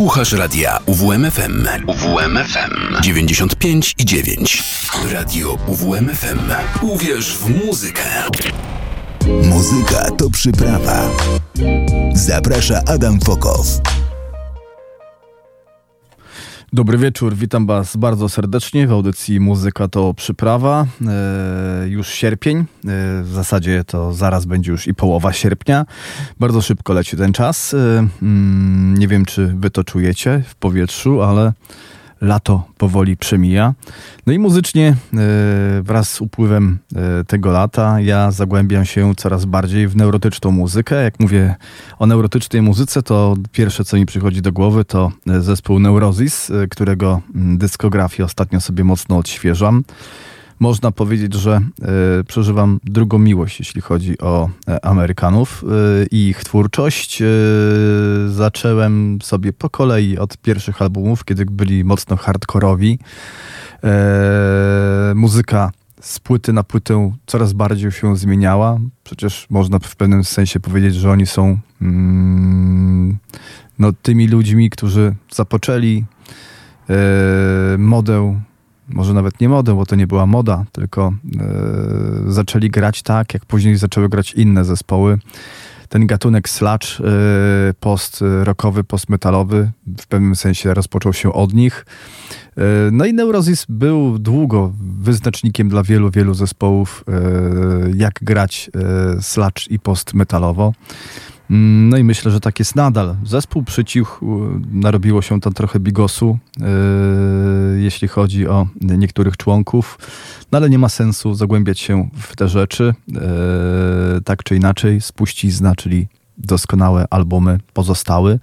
Słuchasz radia UWMFM. UWMFM 95,9. Radio UWMFM. Uwierz w muzykę. Muzyka to przyprawa. Zaprasza Adam Fokow. Dobry wieczór, witam Was bardzo serdecznie w audycji Muzyka to przyprawa. Już sierpień, w zasadzie to zaraz będzie już i połowa sierpnia. Bardzo szybko leci ten czas. Nie wiem, czy Wy to czujecie w powietrzu, ale lato powoli przemija. No i muzycznie wraz z upływem tego lata ja zagłębiam się coraz bardziej w neurotyczną muzykę. Jak mówię o neurotycznej muzyce, to pierwsze, co mi przychodzi do głowy, to zespół Neurosis, którego dyskografię ostatnio sobie mocno odświeżam. Można powiedzieć, że przeżywam drugą miłość, jeśli chodzi o Amerykanów i ich twórczość. Zacząłem sobie po kolei od pierwszych albumów, kiedy byli mocno hardkorowi. Muzyka z płyty na płytę coraz bardziej się zmieniała. Przecież można w pewnym sensie powiedzieć, że oni są tymi ludźmi, którzy zapoczęli modę. Może nawet nie modę, bo to nie była moda, tylko zaczęli grać tak, jak później zaczęły grać inne zespoły. Ten gatunek sludge, post-rockowy, post-metalowy w pewnym sensie rozpoczął się od nich. No i Neurosis był długo wyznacznikiem dla wielu, wielu zespołów, jak grać sludge i post-metalowo. No i myślę, że tak jest nadal. Zespół przycichł, narobiło się tam trochę bigosu, jeśli chodzi o niektórych członków, no ale nie ma sensu zagłębiać się w te rzeczy. Tak czy inaczej, spuścizna, czyli doskonałe albumy pozostały,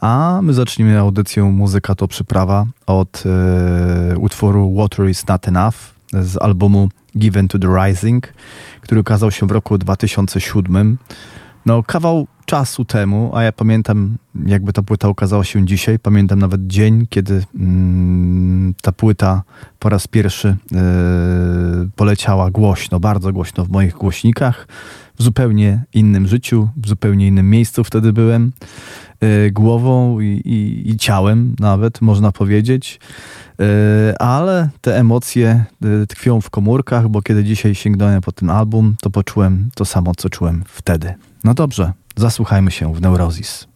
a my zaczniemy audycję Muzyka to przyprawa od utworu Water is Not Enough z albumu Given to the Rising, który ukazał się w roku 2007. No, kawał czasu temu, a ja pamiętam, jakby ta płyta ukazała się dzisiaj, pamiętam nawet dzień, kiedy ta płyta po raz pierwszy poleciała głośno, bardzo głośno w moich głośnikach, w zupełnie innym życiu, w zupełnie innym miejscu wtedy byłem, głową i ciałem nawet, można powiedzieć, ale te emocje tkwią w komórkach, bo kiedy dzisiaj sięgnąłem po ten album, to poczułem to samo, co czułem wtedy. No dobrze, zasłuchajmy się w Neurosis.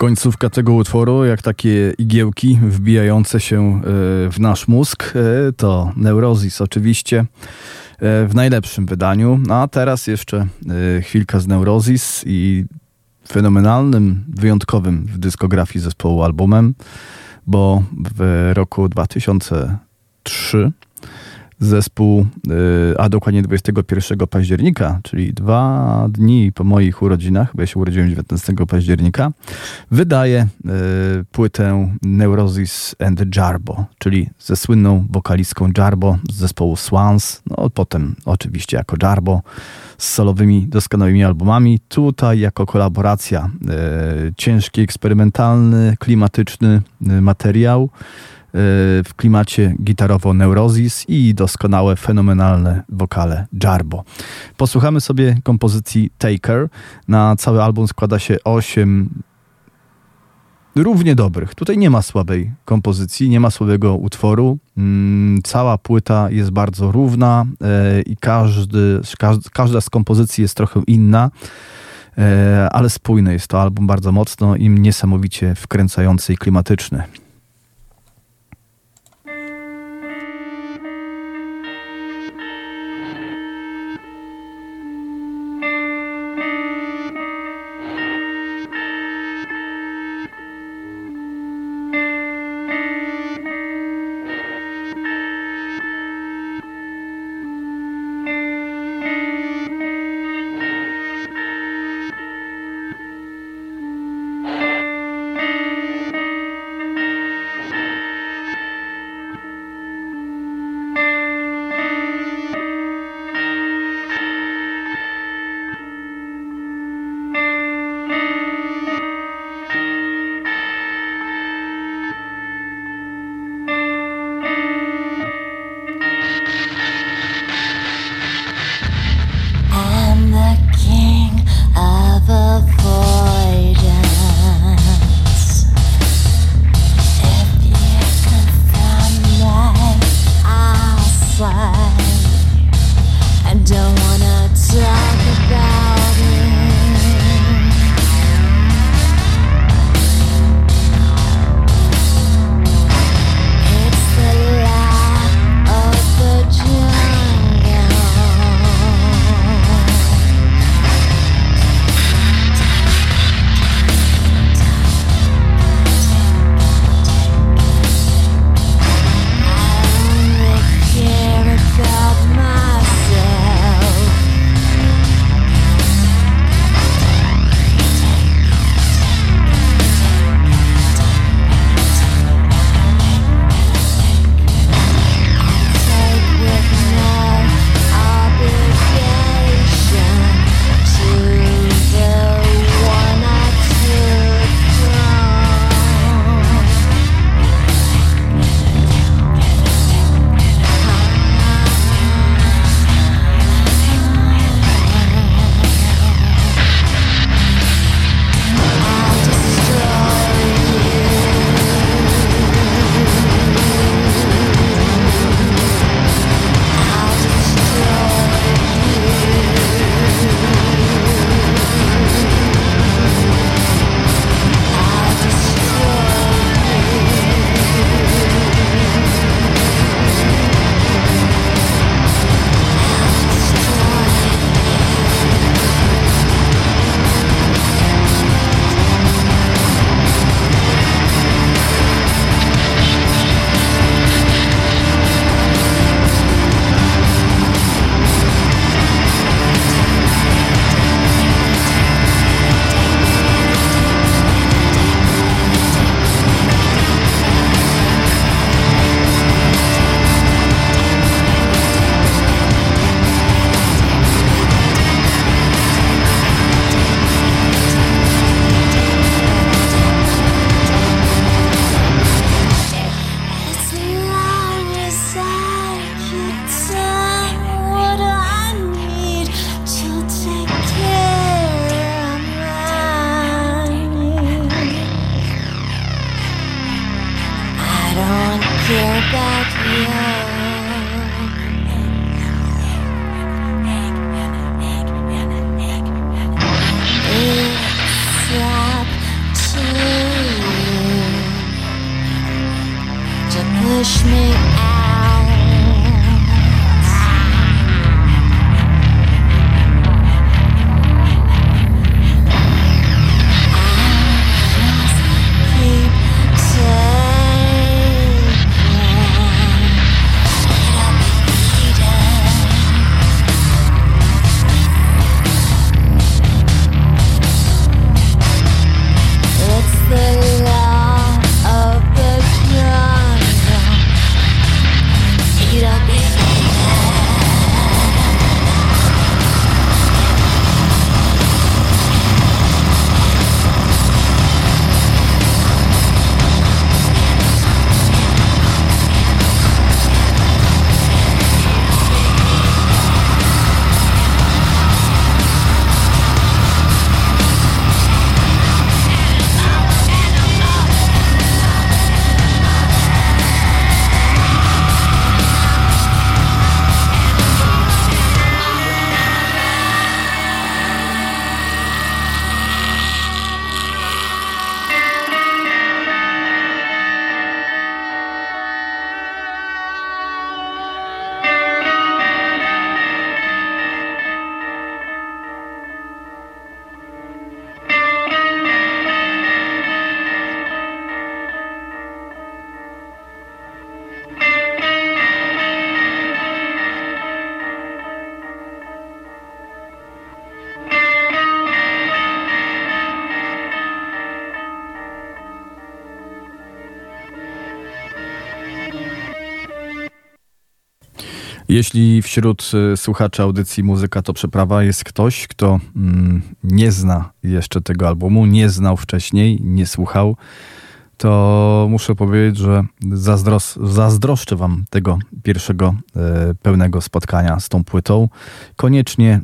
Końcówka tego utworu, jak takie igiełki wbijające się w nasz mózg, to Neurosis oczywiście w najlepszym wydaniu. A teraz jeszcze chwilka z Neurosis i fenomenalnym, wyjątkowym w dyskografii zespołu albumem, bo w roku 2003 zespół, a dokładnie 21 października, czyli 2 dni po moich urodzinach, bo ja się urodziłem 19 października, wydaje płytę Neurosis and Jarboe, czyli ze słynną wokalistką Jarboe z zespołu Swans, no potem oczywiście jako Jarboe, z solowymi, doskonałymi albumami. Tutaj jako kolaboracja ciężki, eksperymentalny, klimatyczny materiał, w klimacie gitarowo Neurosis i doskonałe, fenomenalne wokale Jarboe. Posłuchamy sobie kompozycji Taker. Na cały album składa się 8 równie dobrych. Tutaj nie ma słabej kompozycji, nie ma słabego utworu. Cała płyta jest bardzo równa i każda z kompozycji jest trochę inna, ale spójny jest to album bardzo mocno i niesamowicie wkręcający i klimatyczny. Stop to push me Jeśli wśród słuchaczy audycji Muzyka to Przeprawa jest ktoś, kto nie zna jeszcze tego albumu, nie znał wcześniej, nie słuchał, to muszę powiedzieć, że zazdroszczę wam tego pierwszego pełnego spotkania z tą płytą. Koniecznie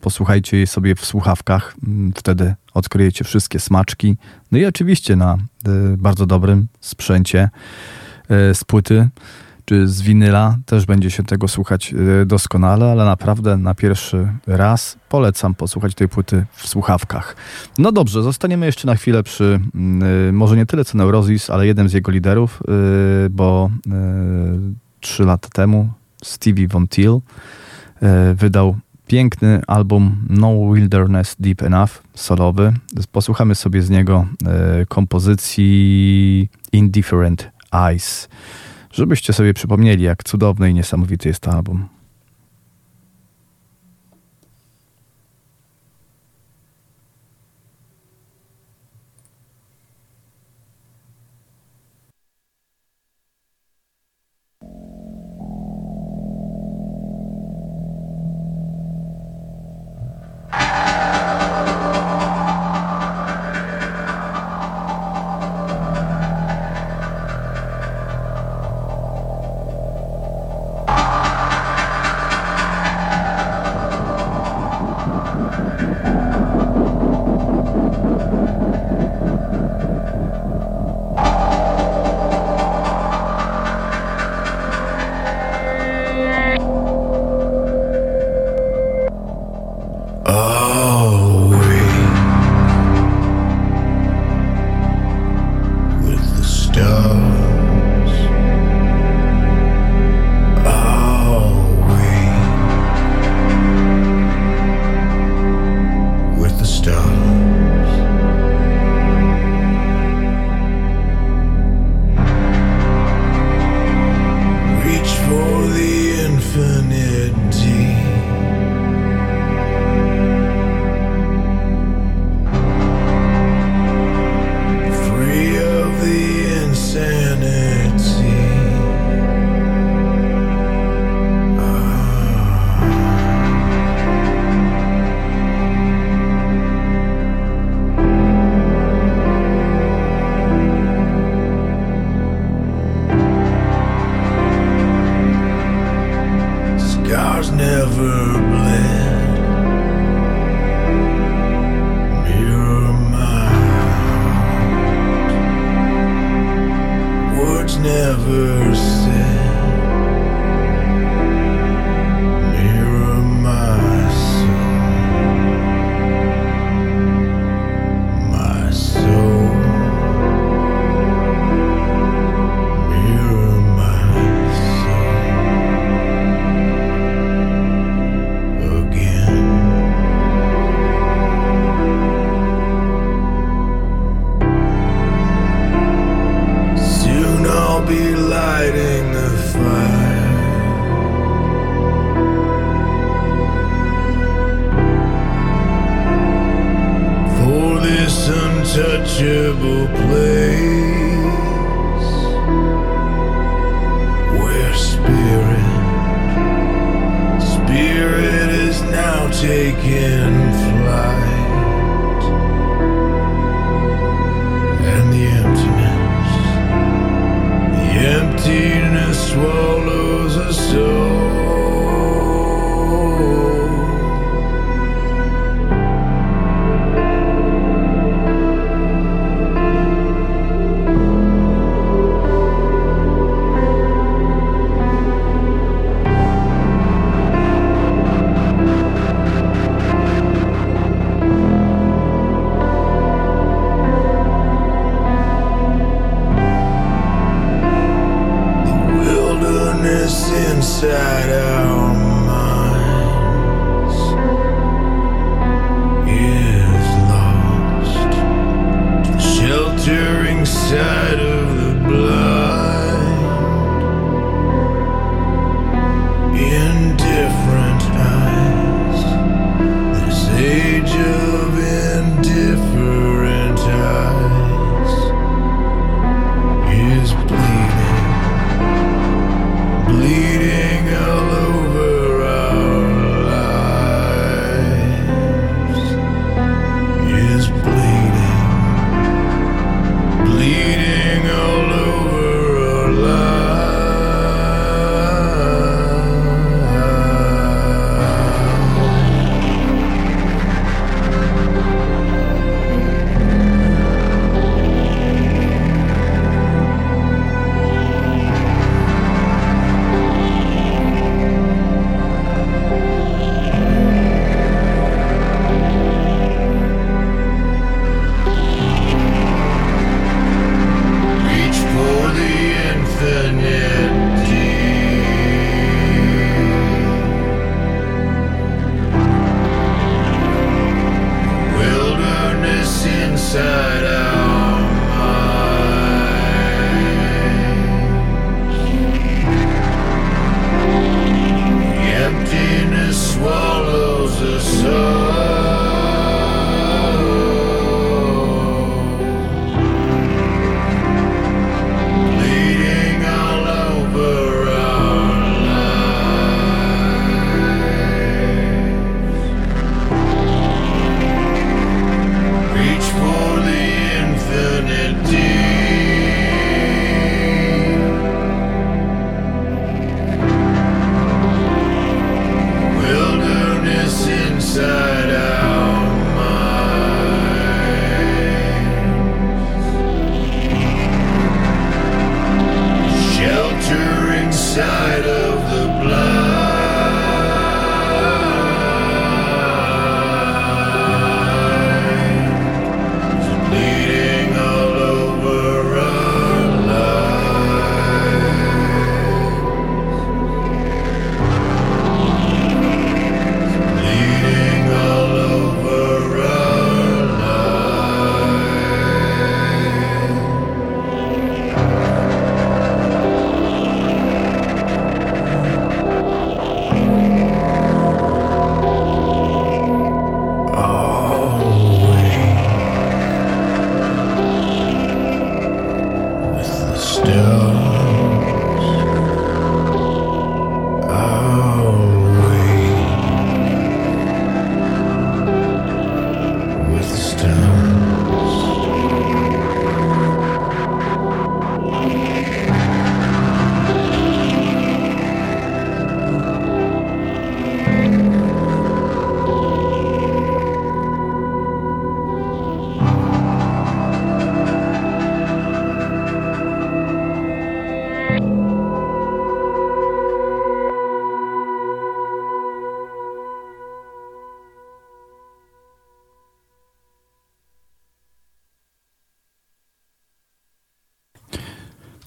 posłuchajcie jej sobie w słuchawkach, wtedy odkryjecie wszystkie smaczki. No i oczywiście na bardzo dobrym sprzęcie z płyty czy z winyla też będzie się tego słuchać doskonale, ale naprawdę na pierwszy raz polecam posłuchać tej płyty w słuchawkach. No dobrze, zostaniemy jeszcze na chwilę przy może nie tyle co Neurosis, ale jednym z jego liderów, bo 3 lata temu Stevie Von Till wydał piękny album No Wilderness Deep Enough, solowy. Posłuchamy sobie z niego kompozycji Indifferent Eyes, żebyście sobie przypomnieli, jak cudowny i niesamowity jest to album. Mirror be lighting the fire for this untouchable place where spirit is now taking flight. Emptiness swallows a soul. Inside our minds is lost, sheltering side of the blind. Indifferent eyes, this age of indifferent eyes is bleeding. All over our lives is bleeding all over our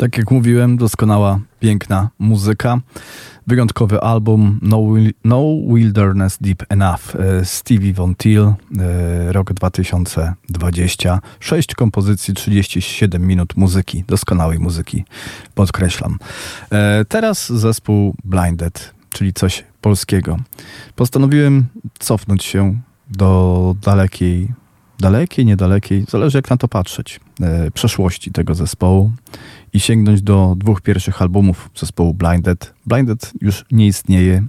Tak jak mówiłem, doskonała, piękna muzyka. Wyjątkowy album No Wilderness Deep Enough, Stevie Von Till, rok 2020. 6 kompozycji, 37 minut muzyki, doskonałej muzyki, podkreślam. Teraz zespół Blinded, czyli coś polskiego. Postanowiłem cofnąć się do niedalekiej, zależy jak na to patrzeć, przeszłości tego zespołu i sięgnąć do 2 pierwszych albumów zespołu Blinded. Blinded już nie istnieje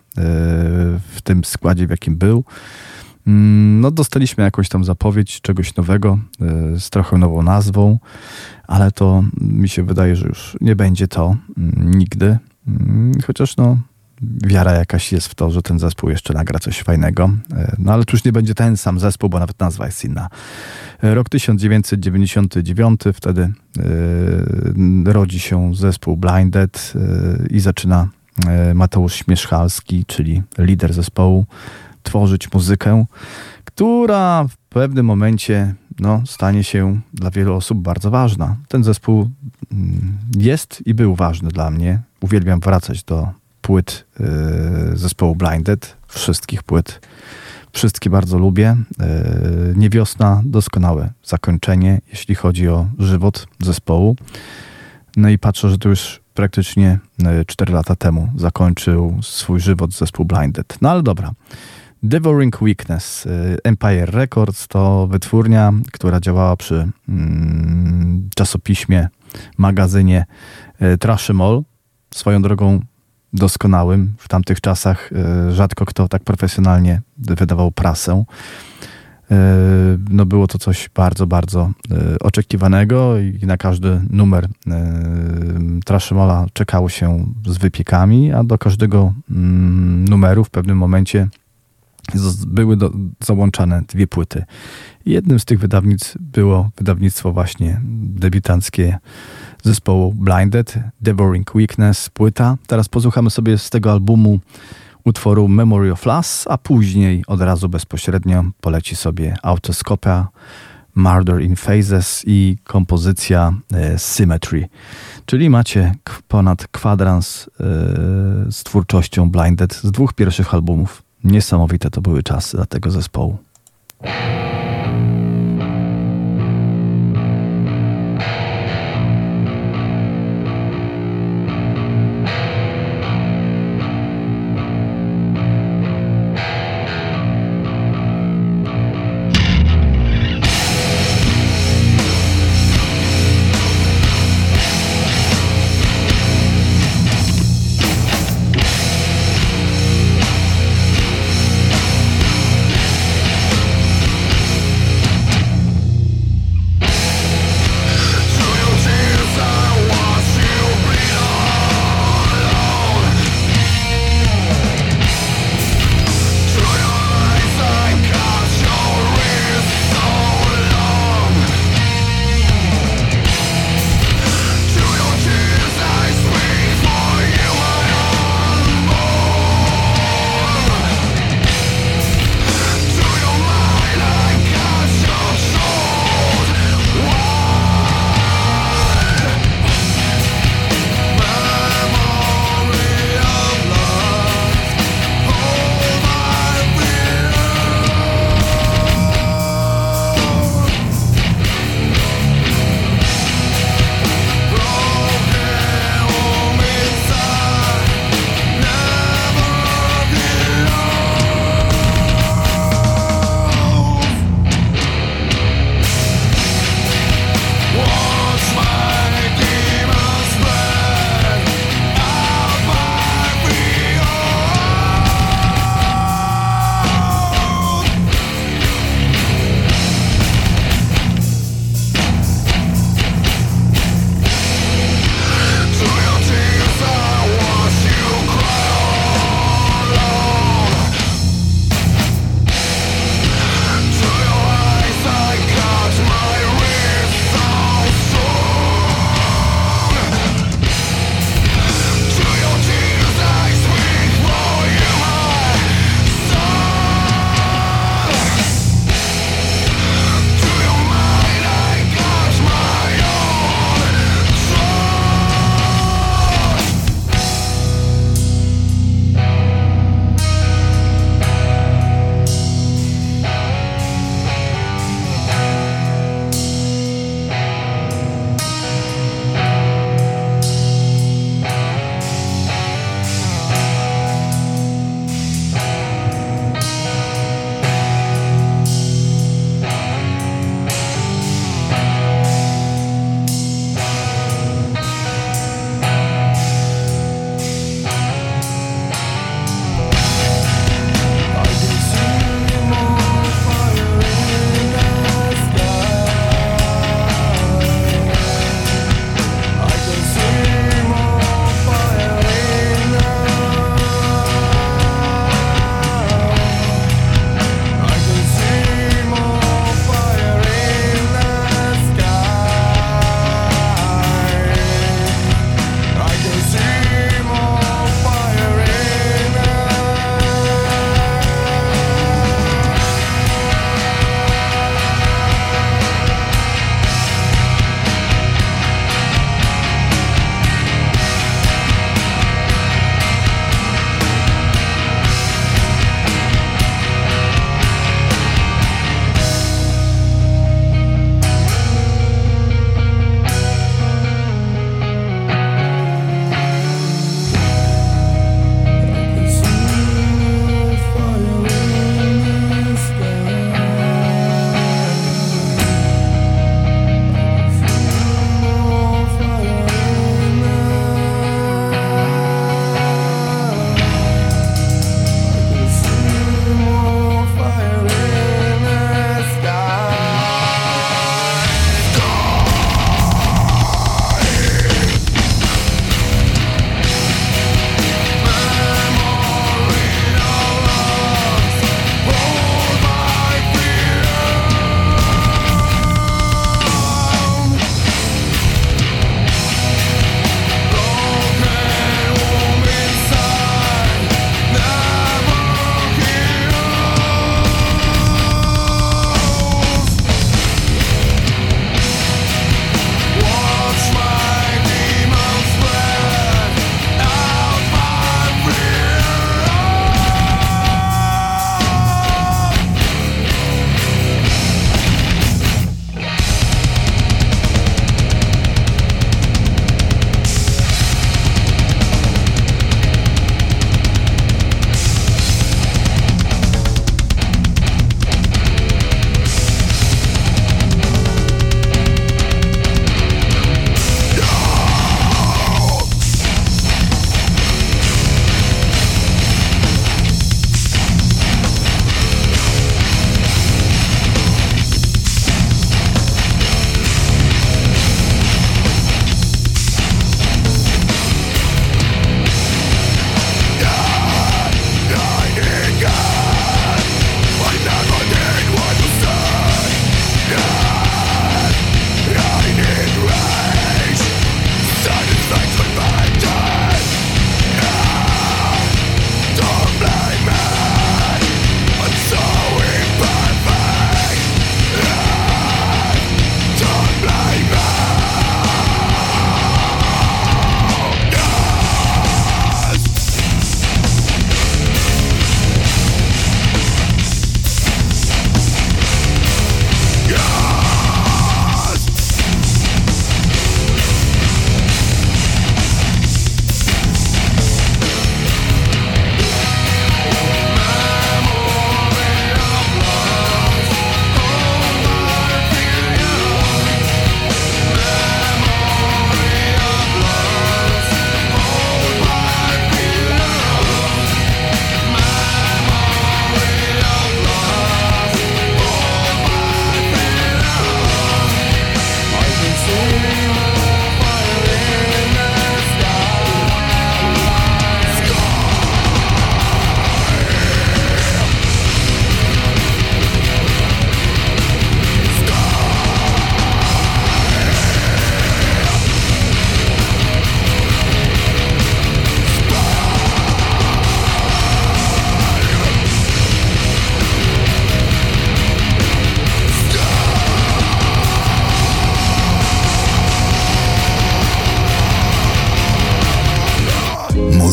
w tym składzie, w jakim był. No, dostaliśmy jakąś tam zapowiedź czegoś nowego, z trochę nową nazwą, ale to mi się wydaje, że już nie będzie to nigdy. Chociaż no, wiara jakaś jest w to, że ten zespół jeszcze nagra coś fajnego. No ale tu już nie będzie ten sam zespół, bo nawet nazwa jest inna. Rok 1999, wtedy rodzi się zespół Blinded i zaczyna Mateusz Śmieszkalski, czyli lider zespołu, tworzyć muzykę, która w pewnym momencie stanie się dla wielu osób bardzo ważna. Ten zespół jest i był ważny dla mnie. Uwielbiam wracać do płyt zespołu Blinded, wszystkich płyt. Wszystkie bardzo lubię. Niewiosna, doskonałe zakończenie, jeśli chodzi o żywot zespołu. No i patrzę, że to już praktycznie 4 lata temu zakończył swój żywot zespół Blinded. No ale dobra. Devouring Weakness. Empire Records to wytwórnia, która działała przy czasopiśmie, magazynie Trashy Mall. Swoją drogą doskonałym. W tamtych czasach rzadko kto tak profesjonalnie wydawał prasę. No było to coś bardzo, bardzo oczekiwanego i na każdy numer Trashy Malla czekało się z wypiekami, a do każdego numeru w pewnym momencie były załączane 2 płyty. Jednym z tych wydawnictw było wydawnictwo właśnie debiutanckie zespołu Blinded, Devouring Weakness, płyta. Teraz posłuchamy sobie z tego albumu utworu Memory of Loss, a później od razu bezpośrednio poleci sobie Autoscopia, Murder in Phases i kompozycja Symmetry. Czyli macie ponad kwadrans z twórczością Blinded z 2 pierwszych albumów. Niesamowite to były czasy dla tego zespołu.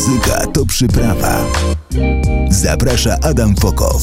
Muzyka to przyprawa. Zaprasza Adam Fokow.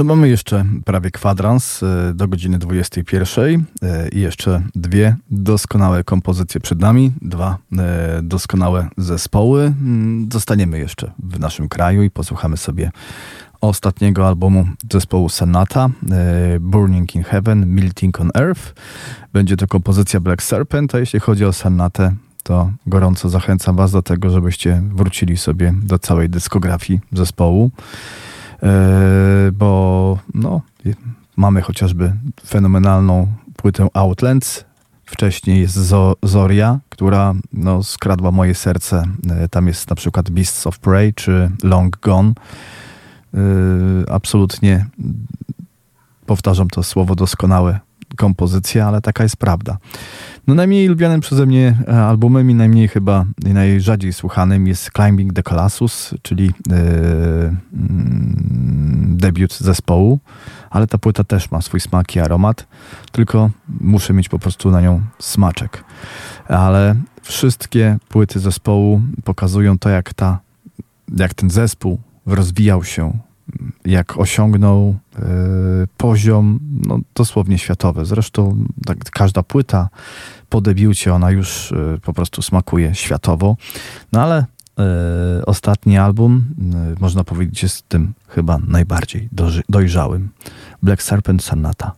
No mamy jeszcze prawie kwadrans do godziny 21 i jeszcze dwie doskonałe kompozycje przed nami, dwa doskonałe zespoły. Zostaniemy jeszcze w naszym kraju i posłuchamy sobie ostatniego albumu zespołu Sonata, Burning in Heaven, Melting on Earth. Będzie to kompozycja Black Serpent, a jeśli chodzi o Sonatę, to gorąco zachęcam was do tego, żebyście wrócili sobie do całej dyskografii zespołu, bo no, mamy chociażby fenomenalną płytę Outlands, wcześniej jest Zoria, która no, skradła moje serce. Tam jest na przykład Beasts of Prey czy Long Gone. Absolutnie powtarzam to słowo doskonałe kompozycja, ale taka jest prawda. No najmniej lubianym przeze mnie albumem i najmniej chyba i najrzadziej słuchanym jest Climbing the Colossus, czyli debiut zespołu, ale ta płyta też ma swój smak i aromat, tylko muszę mieć po prostu na nią smaczek. Ale wszystkie płyty zespołu pokazują to, jak ten zespół rozwijał się, jak osiągnął poziom no, dosłownie światowy. Zresztą tak, każda płyta po debiucie, ona już po prostu smakuje światowo. No ale ostatni album, można powiedzieć, jest tym chyba najbardziej dojrzałym. Black Serpent, Sonata.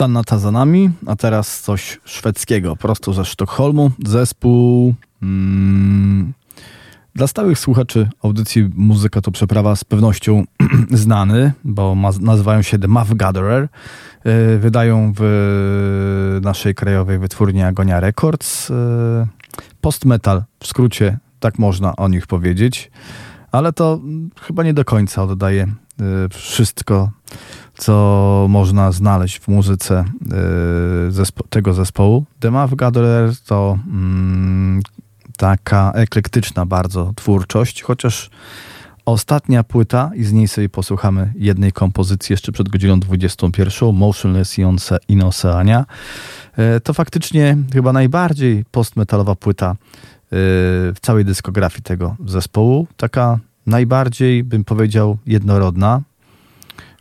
Sonata za nami, a teraz coś szwedzkiego, prosto ze Sztokholmu. Zespół... Dla stałych słuchaczy audycji Muzyka to Przeprawa z pewnością znany, bo nazywają się The Math Gatherer. Wydają w naszej krajowej wytwórni Agonia Records post-metal, w skrócie tak można o nich powiedzieć, ale to chyba nie do końca oddaje wszystko, co można znaleźć w muzyce tego zespołu. The Math Gatherer to taka eklektyczna bardzo twórczość, chociaż ostatnia płyta, i z niej sobie posłuchamy jednej kompozycji jeszcze przed godziną 21, Motionless In Oceania, to faktycznie chyba najbardziej postmetalowa płyta w całej dyskografii tego zespołu. Taka najbardziej, bym powiedział, jednorodna.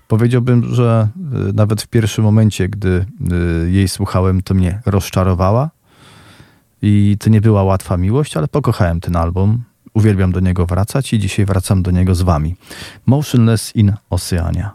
Powiedziałbym, że nawet w pierwszym momencie, gdy jej słuchałem, to mnie rozczarowała. I to nie była łatwa miłość, ale pokochałem ten album. Uwielbiam do niego wracać i dzisiaj wracam do niego z wami. Motionless in Oceania.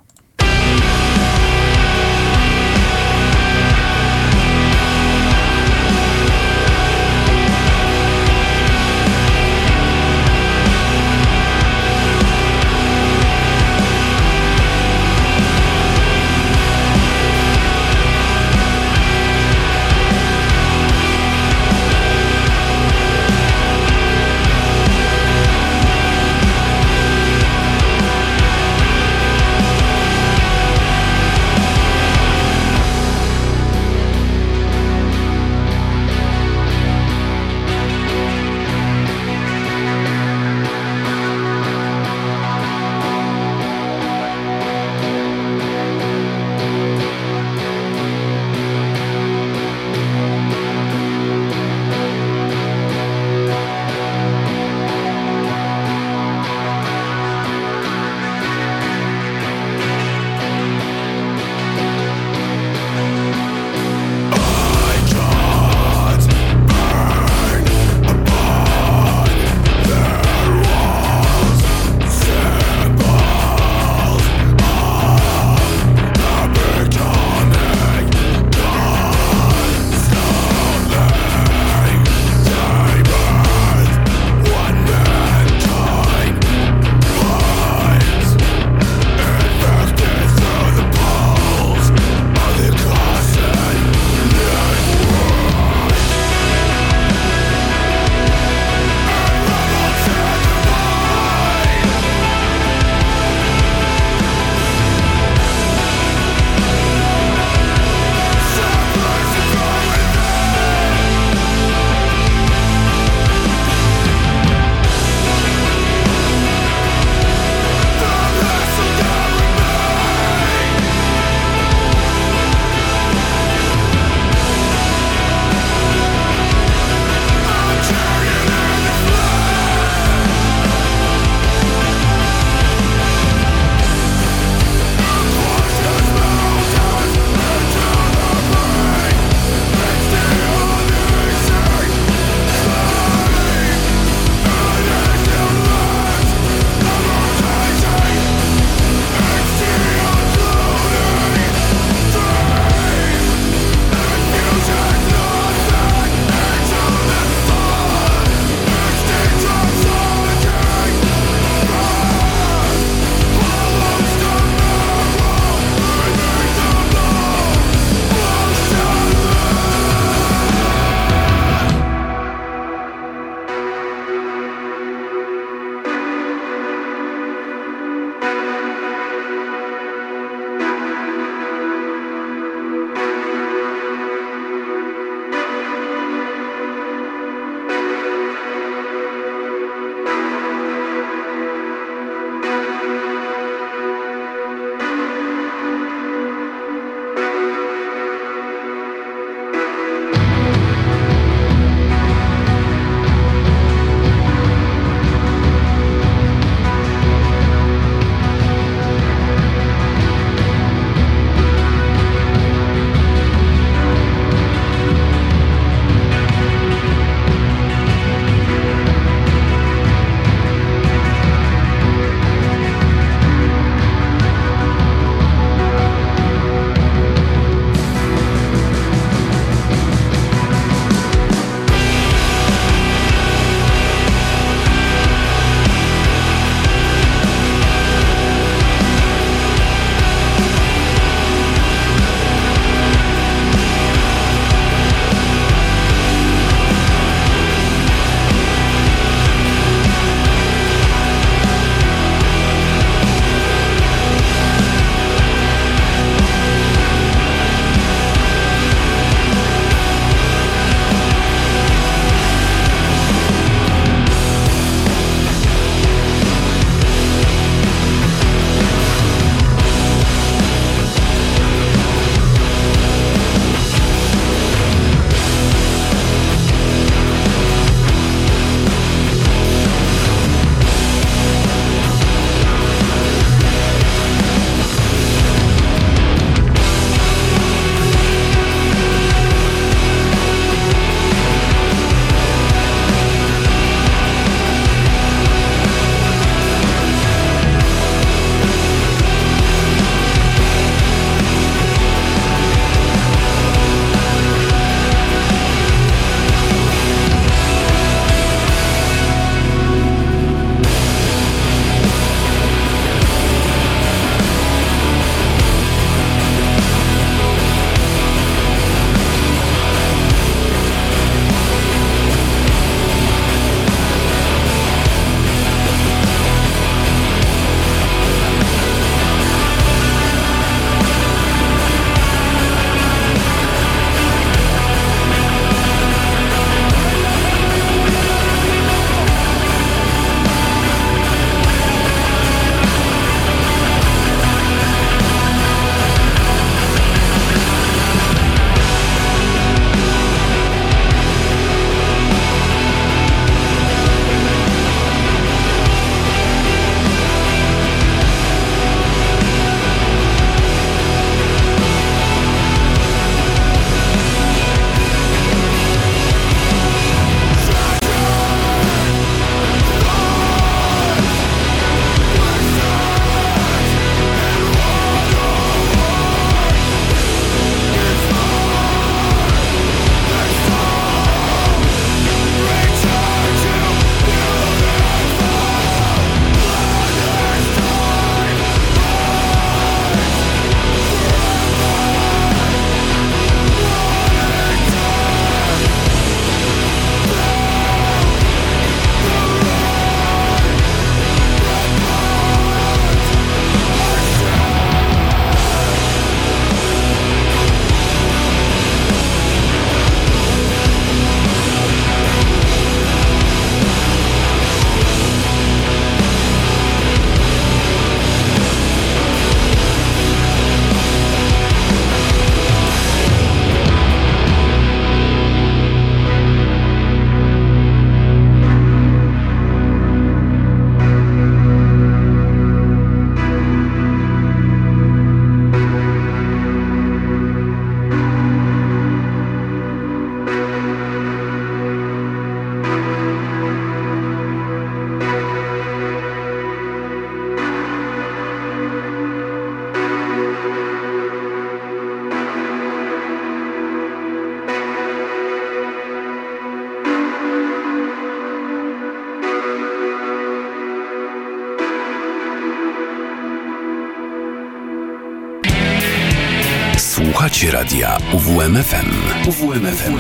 Słuchacie radia UWMFM. UWMFM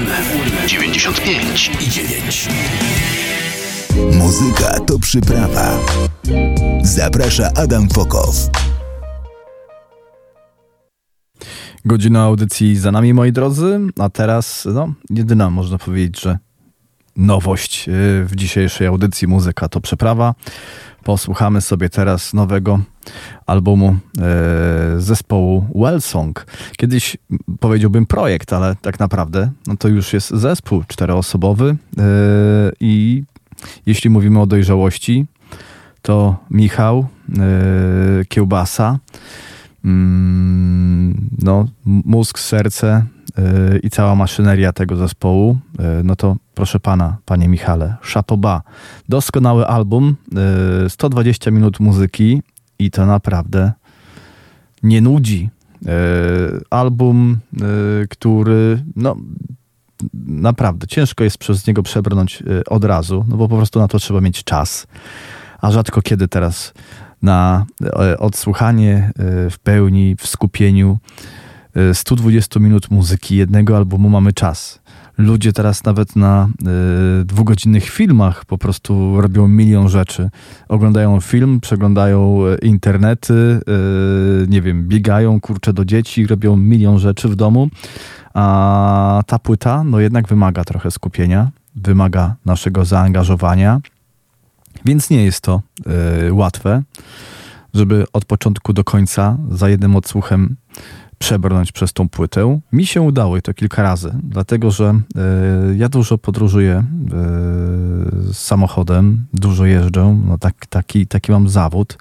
95,9. Muzyka to przyprawa. Zaprasza Adam Fokow. Godzina audycji za nami, moi drodzy, a teraz jedyna, można powiedzieć, że nowość w dzisiejszej audycji Muzyka to przyprawa. Posłuchamy sobie teraz nowego albumu zespołu Whalesong. Kiedyś powiedziałbym projekt, ale tak naprawdę to już jest zespół czteroosobowy i jeśli mówimy o dojrzałości, to Michał Kiełbasa, mózg, serce i cała maszyneria tego zespołu, to proszę pana, panie Michale, chapeau bas. Doskonały album, 120 minut muzyki i to naprawdę nie nudzi. Album, który naprawdę ciężko jest przez niego przebrnąć od razu, bo po prostu na to trzeba mieć czas, a rzadko kiedy teraz na odsłuchanie w pełni, w skupieniu 120 minut muzyki jednego albumu mamy czas. Ludzie teraz nawet na dwugodzinnych filmach po prostu robią milion rzeczy. Oglądają film, przeglądają internety, biegają, do dzieci, robią milion rzeczy w domu. A ta płyta jednak wymaga trochę skupienia, wymaga naszego zaangażowania, więc nie jest to łatwe, żeby od początku do końca za jednym odsłuchem przebrnąć przez tą płytę. Mi się udało i to kilka razy, dlatego że ja dużo podróżuję samochodem, dużo jeżdżę, taki mam zawód,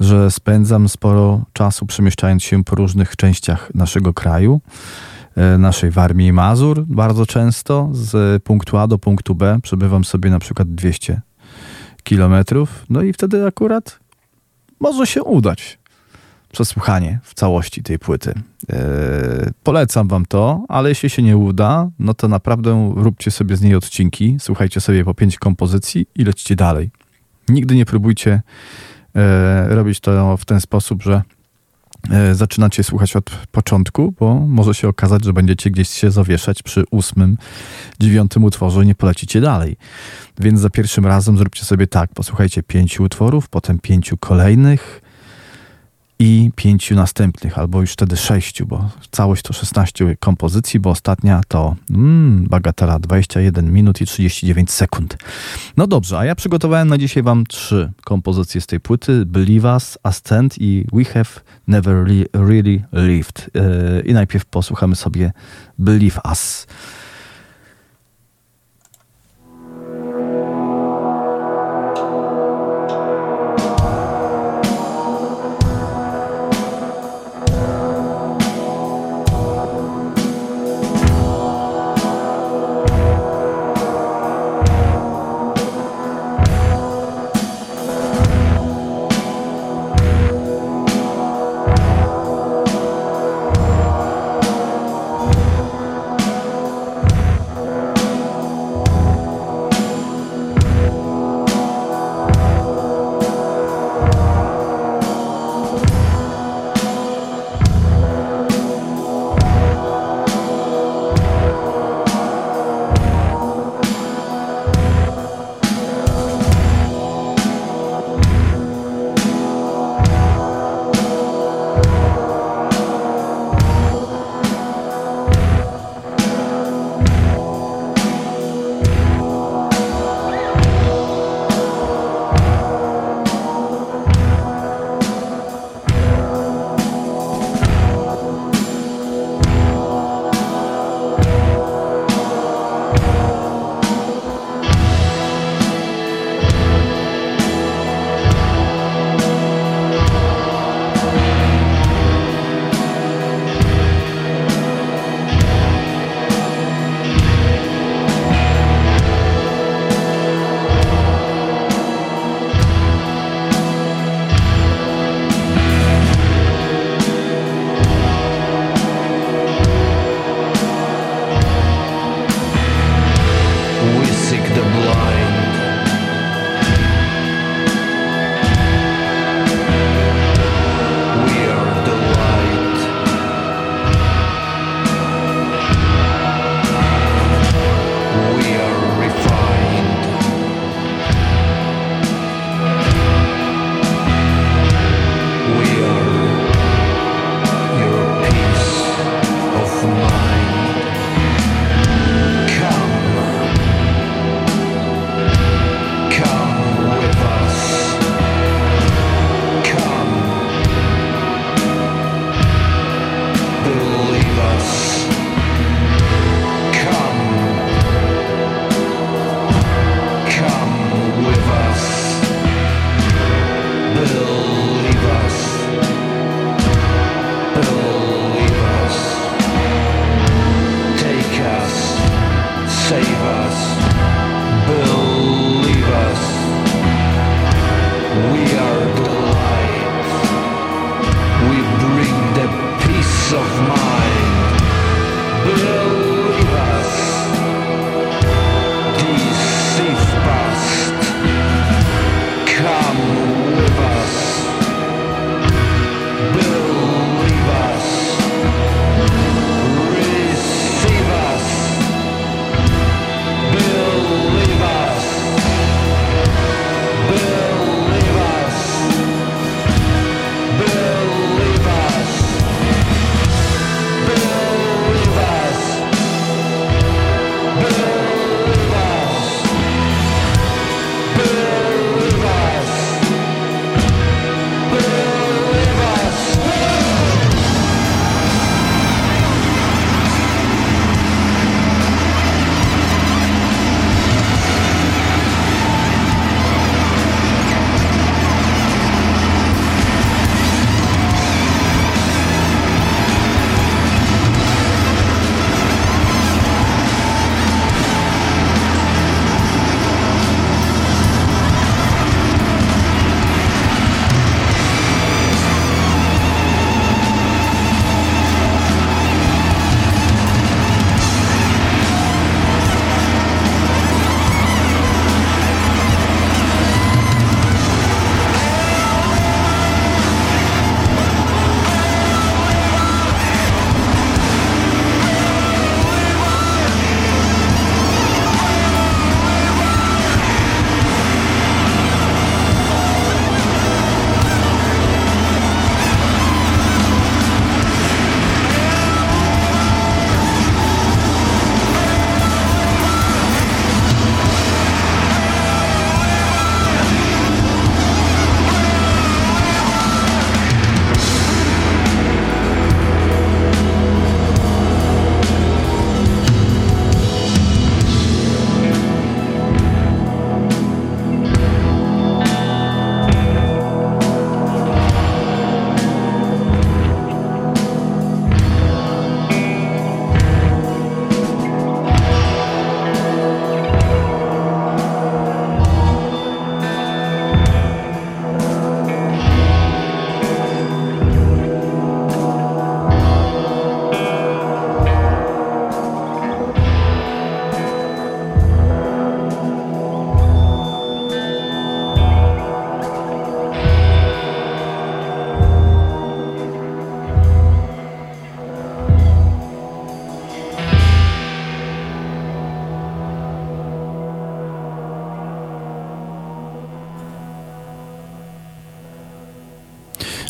że spędzam sporo czasu przemieszczając się po różnych częściach naszego kraju, naszej Warmii i Mazur. Bardzo często z punktu A do punktu B przebywam sobie na przykład 200 kilometrów, i wtedy akurat może się udać przesłuchanie w całości tej płyty. Polecam wam to, ale jeśli się nie uda, to naprawdę róbcie sobie z niej odcinki, słuchajcie sobie po 5 kompozycji i lećcie dalej. Nigdy nie próbujcie robić to w ten sposób, że zaczynacie słuchać od początku, bo może się okazać, że będziecie gdzieś się zawieszać przy 8., 9 utworze i nie polecicie dalej. Więc za pierwszym razem zróbcie sobie tak, posłuchajcie 5 utworów, potem 5 kolejnych i 5 następnych, albo już wtedy 6, bo całość to 16 kompozycji, bo ostatnia to bagatela 21 minut i 39 sekund. No dobrze, a ja przygotowałem na dzisiaj wam 3 kompozycje z tej płyty: Believe Us, Ascend i We Have Never Really Lived. I najpierw posłuchamy sobie Believe Us.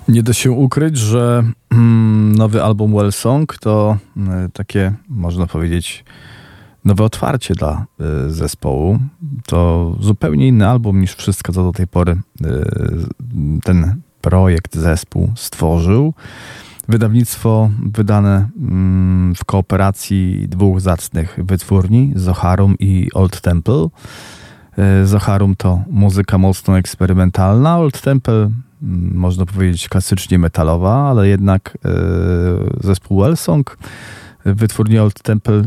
Nie da się ukryć, że nowy album Whalesong to takie, można powiedzieć, nowe otwarcie dla zespołu. To zupełnie inny album niż wszystko, co do tej pory ten projekt, zespół stworzył. Wydawnictwo wydane w kooperacji dwóch zacnych wytwórni, Zoharum i Old Temple. Zoharum to muzyka mocno eksperymentalna, Old Temple można powiedzieć klasycznie metalowa, ale jednak zespół Whalesong, wytwórnia Old Temple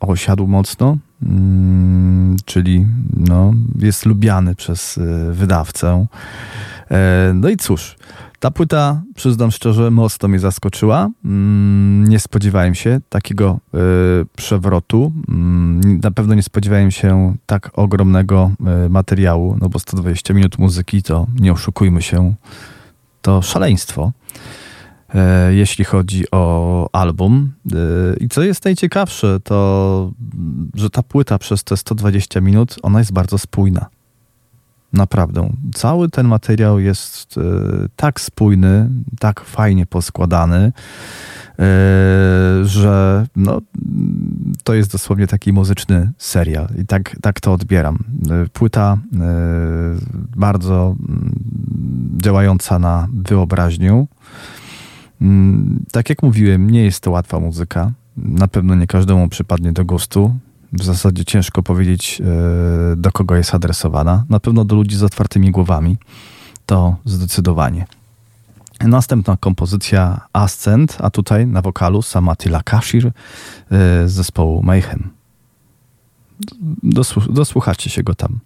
osiadł mocno, czyli no, jest lubiany przez wydawcę. No i cóż, ta płyta, przyznam szczerze, mocno mnie zaskoczyła. Nie spodziewałem się takiego przewrotu. Na pewno nie spodziewałem się tak ogromnego materiału, no bo 120 minut muzyki to, nie oszukujmy się, to szaleństwo, jeśli chodzi o album. I co jest najciekawsze, to że ta płyta przez te 120 minut, ona jest bardzo spójna. Naprawdę. Cały ten materiał jest tak spójny, tak fajnie poskładany, że no, to jest dosłownie taki muzyczny serial. I tak to odbieram. Płyta bardzo działająca na wyobraźnię. Tak jak mówiłem, nie jest to łatwa muzyka. Na pewno nie każdemu przypadnie do gustu. W zasadzie ciężko powiedzieć, do kogo jest adresowana. Na pewno do ludzi z otwartymi głowami. To zdecydowanie. Następna kompozycja Ascent, a tutaj na wokalu sam Attila Kashir z zespołu Mayhem. Dosłuchacie się go tam.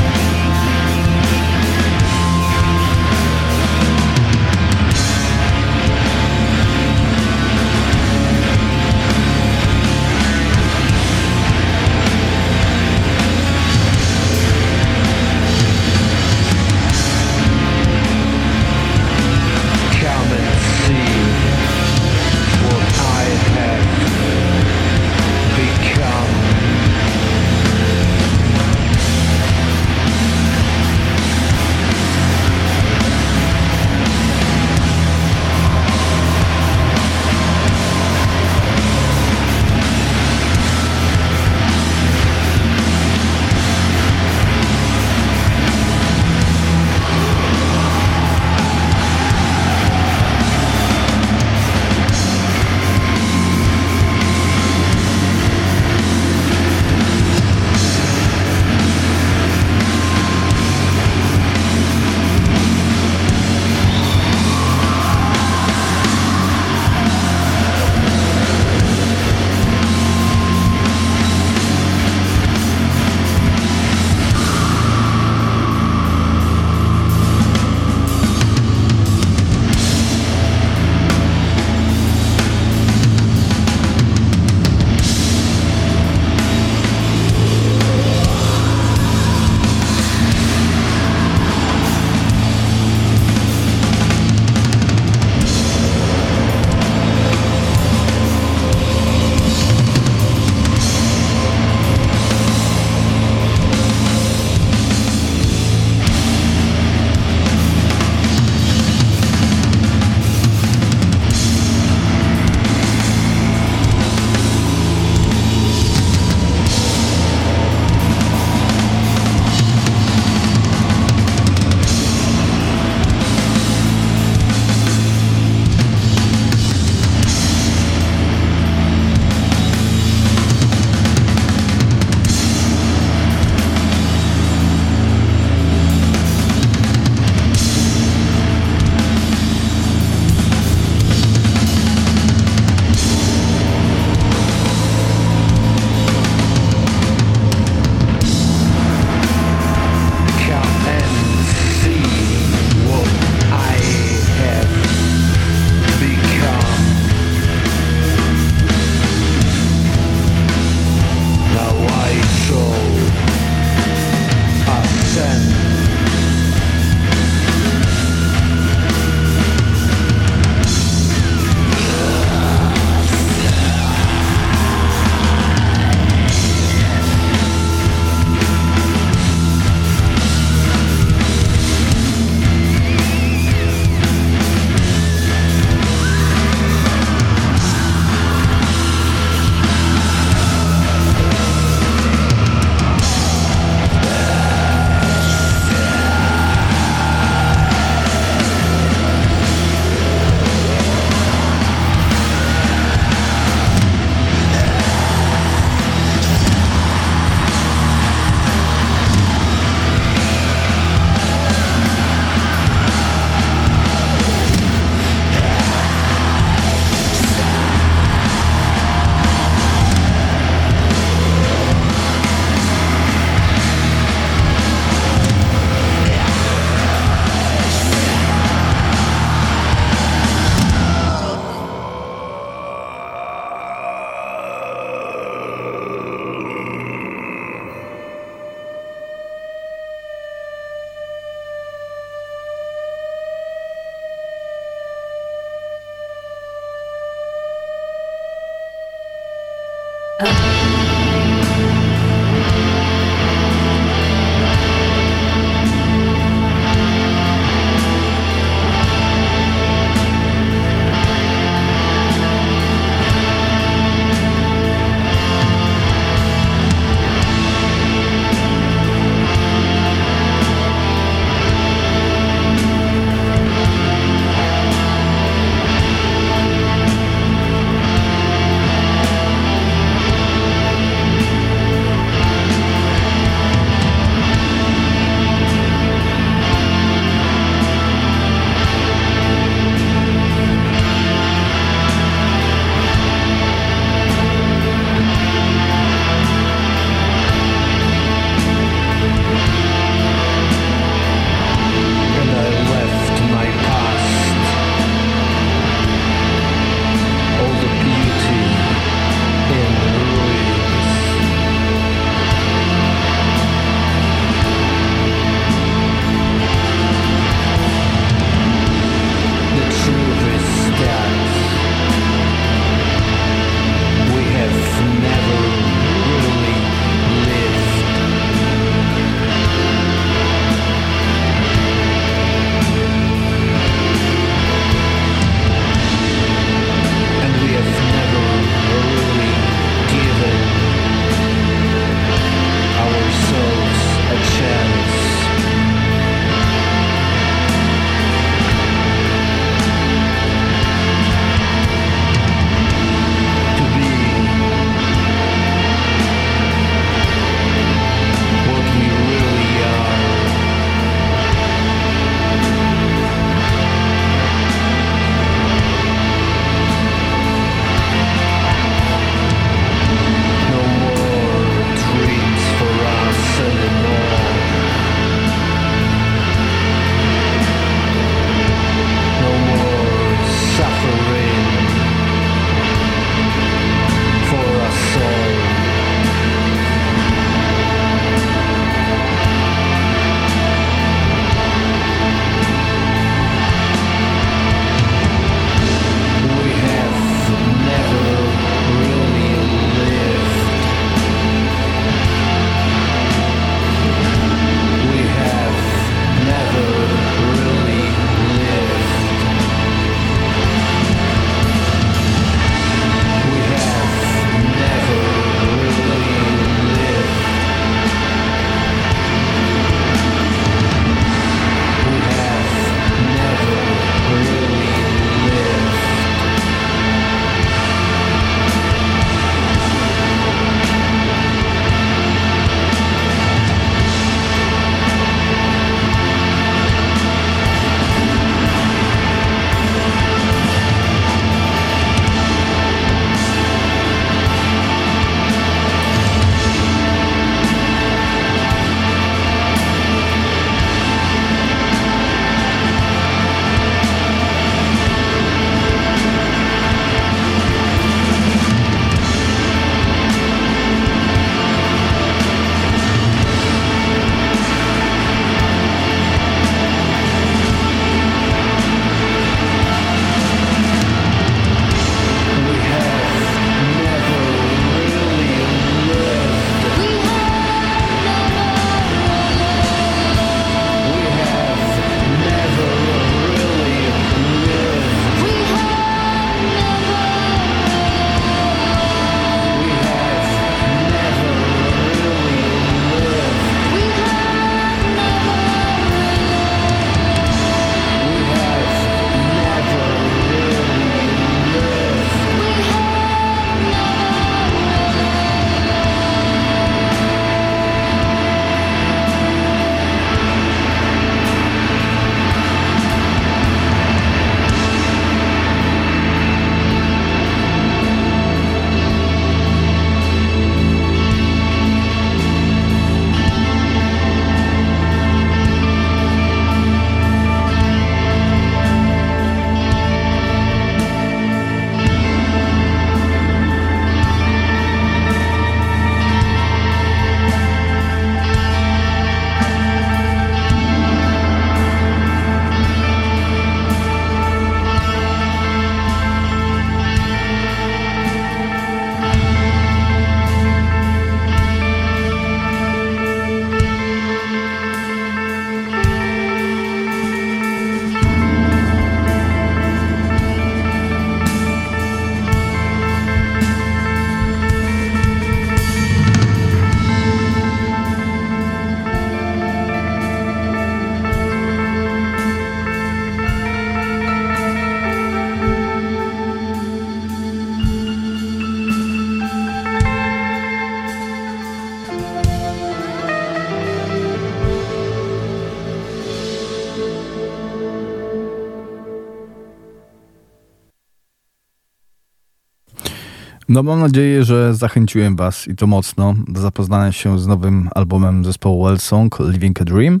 No mam nadzieję, że zachęciłem was i to mocno do zapoznania się z nowym albumem zespołu Whalesong, Living a Dream.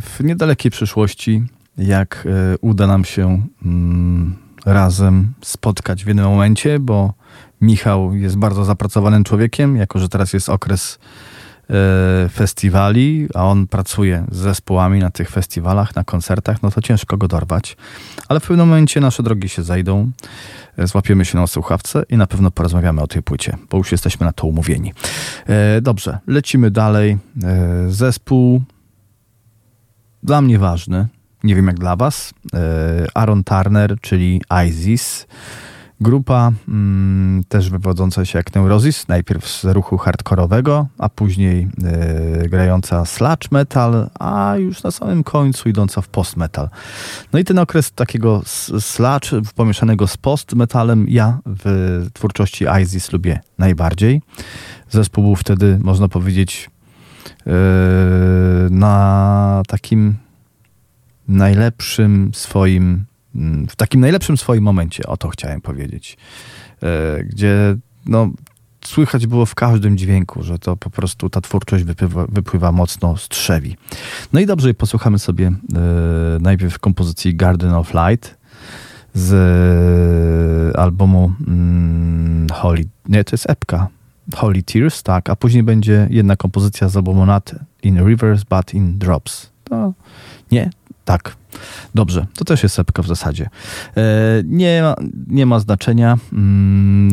W niedalekiej przyszłości, jak uda nam się razem spotkać w jednym momencie, bo Michał jest bardzo zapracowanym człowiekiem, jako że teraz jest okres festiwali, a on pracuje z zespołami na tych festiwalach, na koncertach, no to ciężko go dorwać. Ale w pewnym momencie nasze drogi się zejdą, złapiemy się na słuchawce i na pewno porozmawiamy o tej płycie, bo już jesteśmy na to umówieni. Dobrze, lecimy dalej. Zespół dla mnie ważny, nie wiem jak dla was, Aaron Turner, czyli Isis. Grupa też wywodząca się jak Neurosis, najpierw z ruchu hardkorowego, a później grająca sludge metal, a już na samym końcu idąca w post metal. No i ten okres takiego sludge pomieszanego z post metalem ja w twórczości Isis lubię najbardziej. Zespół był wtedy, można powiedzieć, na takim najlepszym swoim momencie, o to chciałem powiedzieć, gdzie no, słychać było w każdym dźwięku, że to po prostu ta twórczość wypływa mocno z trzewi. No i dobrze, posłuchamy sobie najpierw kompozycji Garden of Light z albumu Holy Tears, tak, a później będzie jedna kompozycja z albumu Not in Rivers But in Drops. To nie? Tak. Dobrze, to też jest epka w zasadzie. Nie ma znaczenia.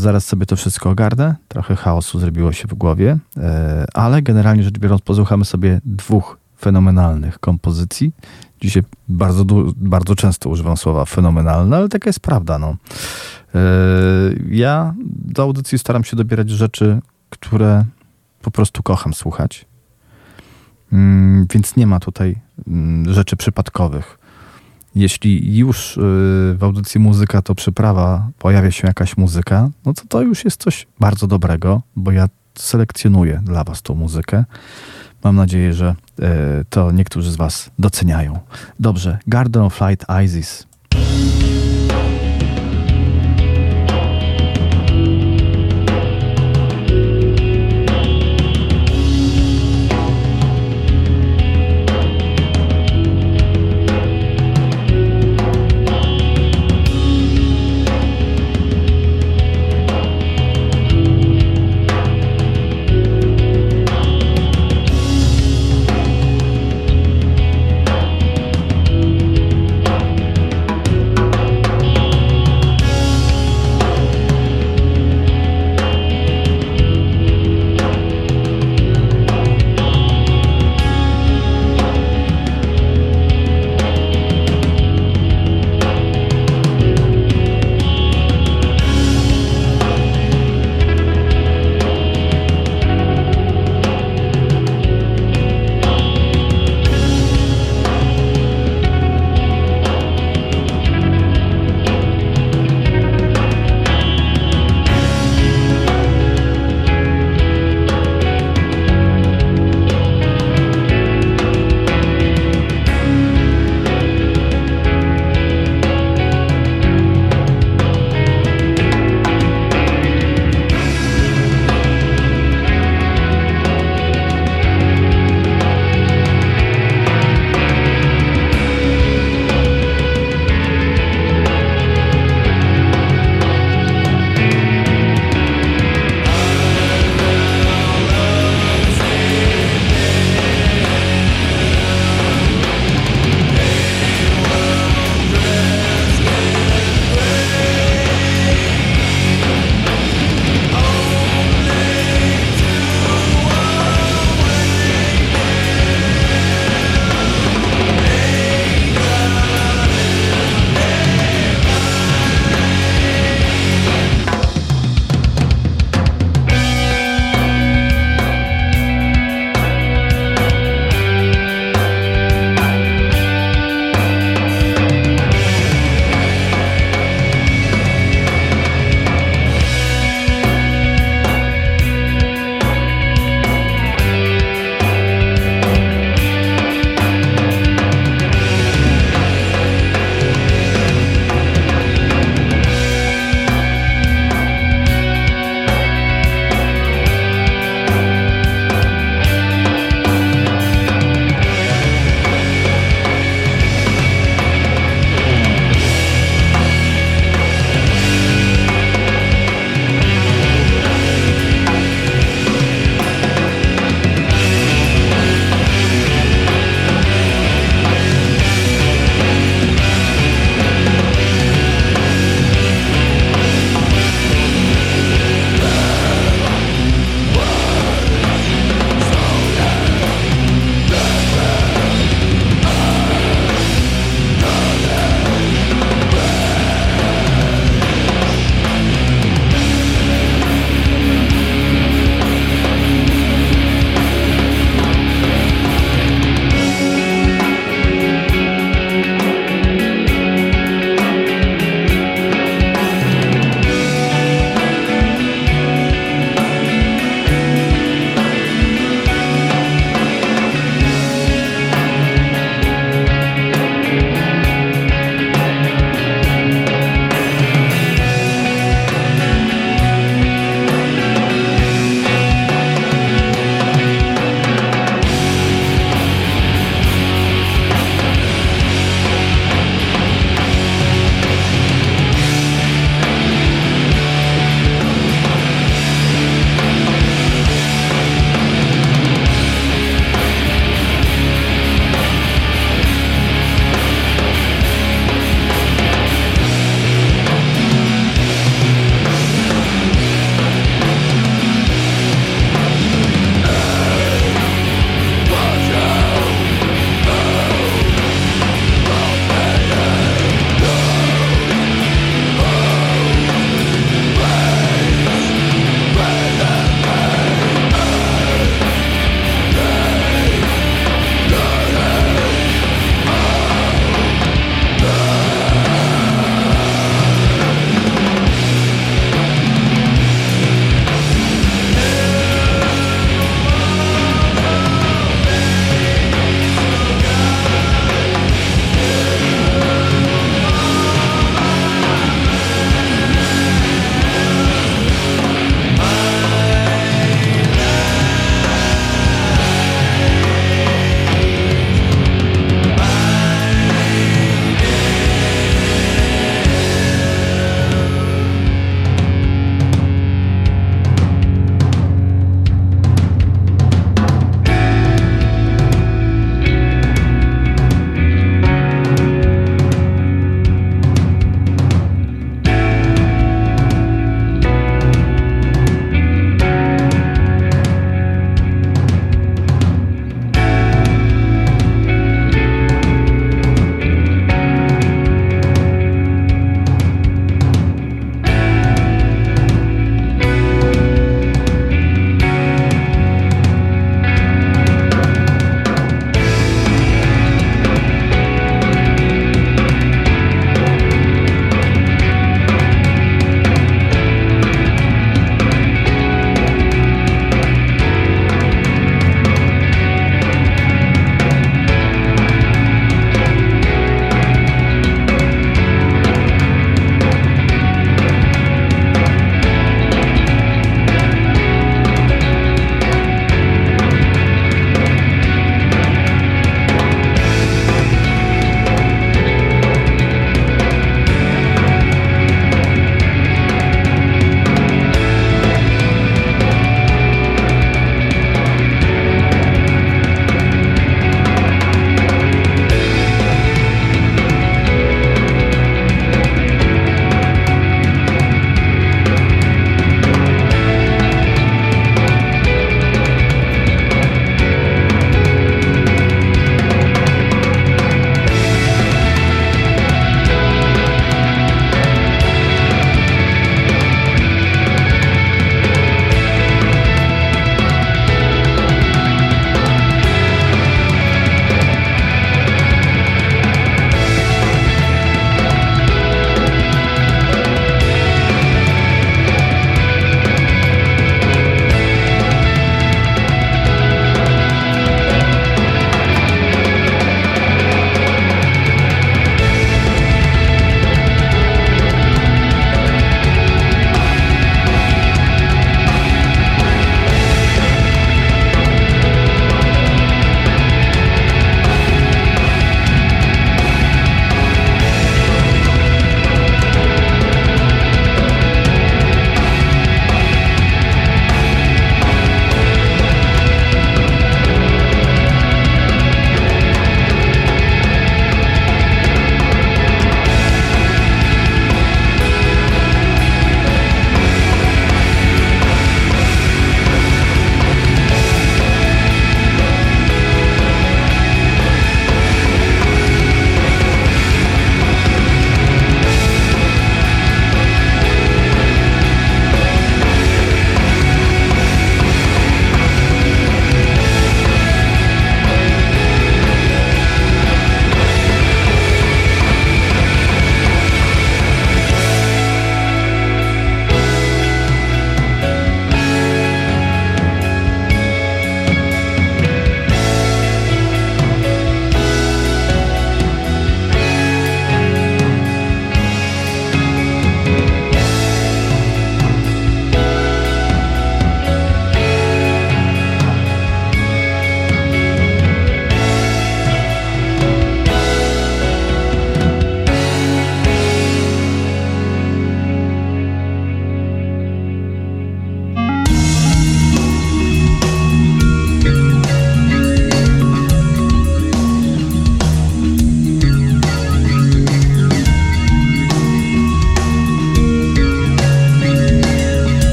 Zaraz sobie to wszystko ogarnę. Trochę chaosu zrobiło się w głowie, ale generalnie rzecz biorąc posłuchamy sobie dwóch fenomenalnych kompozycji. Dzisiaj bardzo często używam słowa fenomenalne, ale taka jest prawda. No. Ja do audycji staram się dobierać rzeczy, które po prostu kocham słuchać. Więc nie ma tutaj rzeczy przypadkowych. Jeśli już w audycji muzyka to przyprawa, pojawia się jakaś muzyka, no to to już jest coś bardzo dobrego, bo ja selekcjonuję dla was tą muzykę. Mam nadzieję, że to niektórzy z was doceniają. Dobrze, Garden of Light, Isis.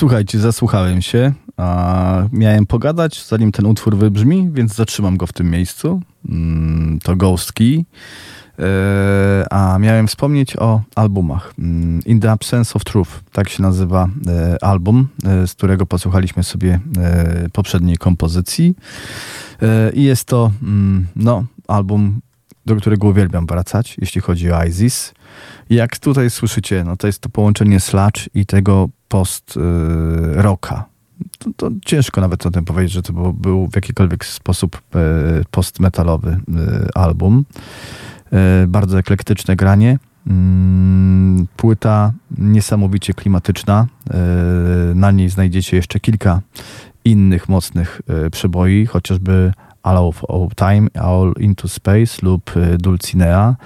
Słuchajcie, zasłuchałem się, a miałem pogadać, zanim ten utwór wybrzmi, więc zatrzymam go w tym miejscu. To Ghost Key. A miałem wspomnieć o albumach. In the Absence of Truth, tak się nazywa album, z którego posłuchaliśmy sobie poprzedniej kompozycji. I jest to album, do którego uwielbiam wracać, jeśli chodzi o Isis. Jak tutaj słyszycie, to jest to połączenie sludge i tego post-rocka. To ciężko nawet o tym powiedzieć, że to był w jakikolwiek sposób post-metalowy album. Bardzo eklektyczne granie. Płyta niesamowicie klimatyczna. Na niej znajdziecie jeszcze kilka innych mocnych przeboi, chociażby All of All Time, All Into Space lub Dulcinea,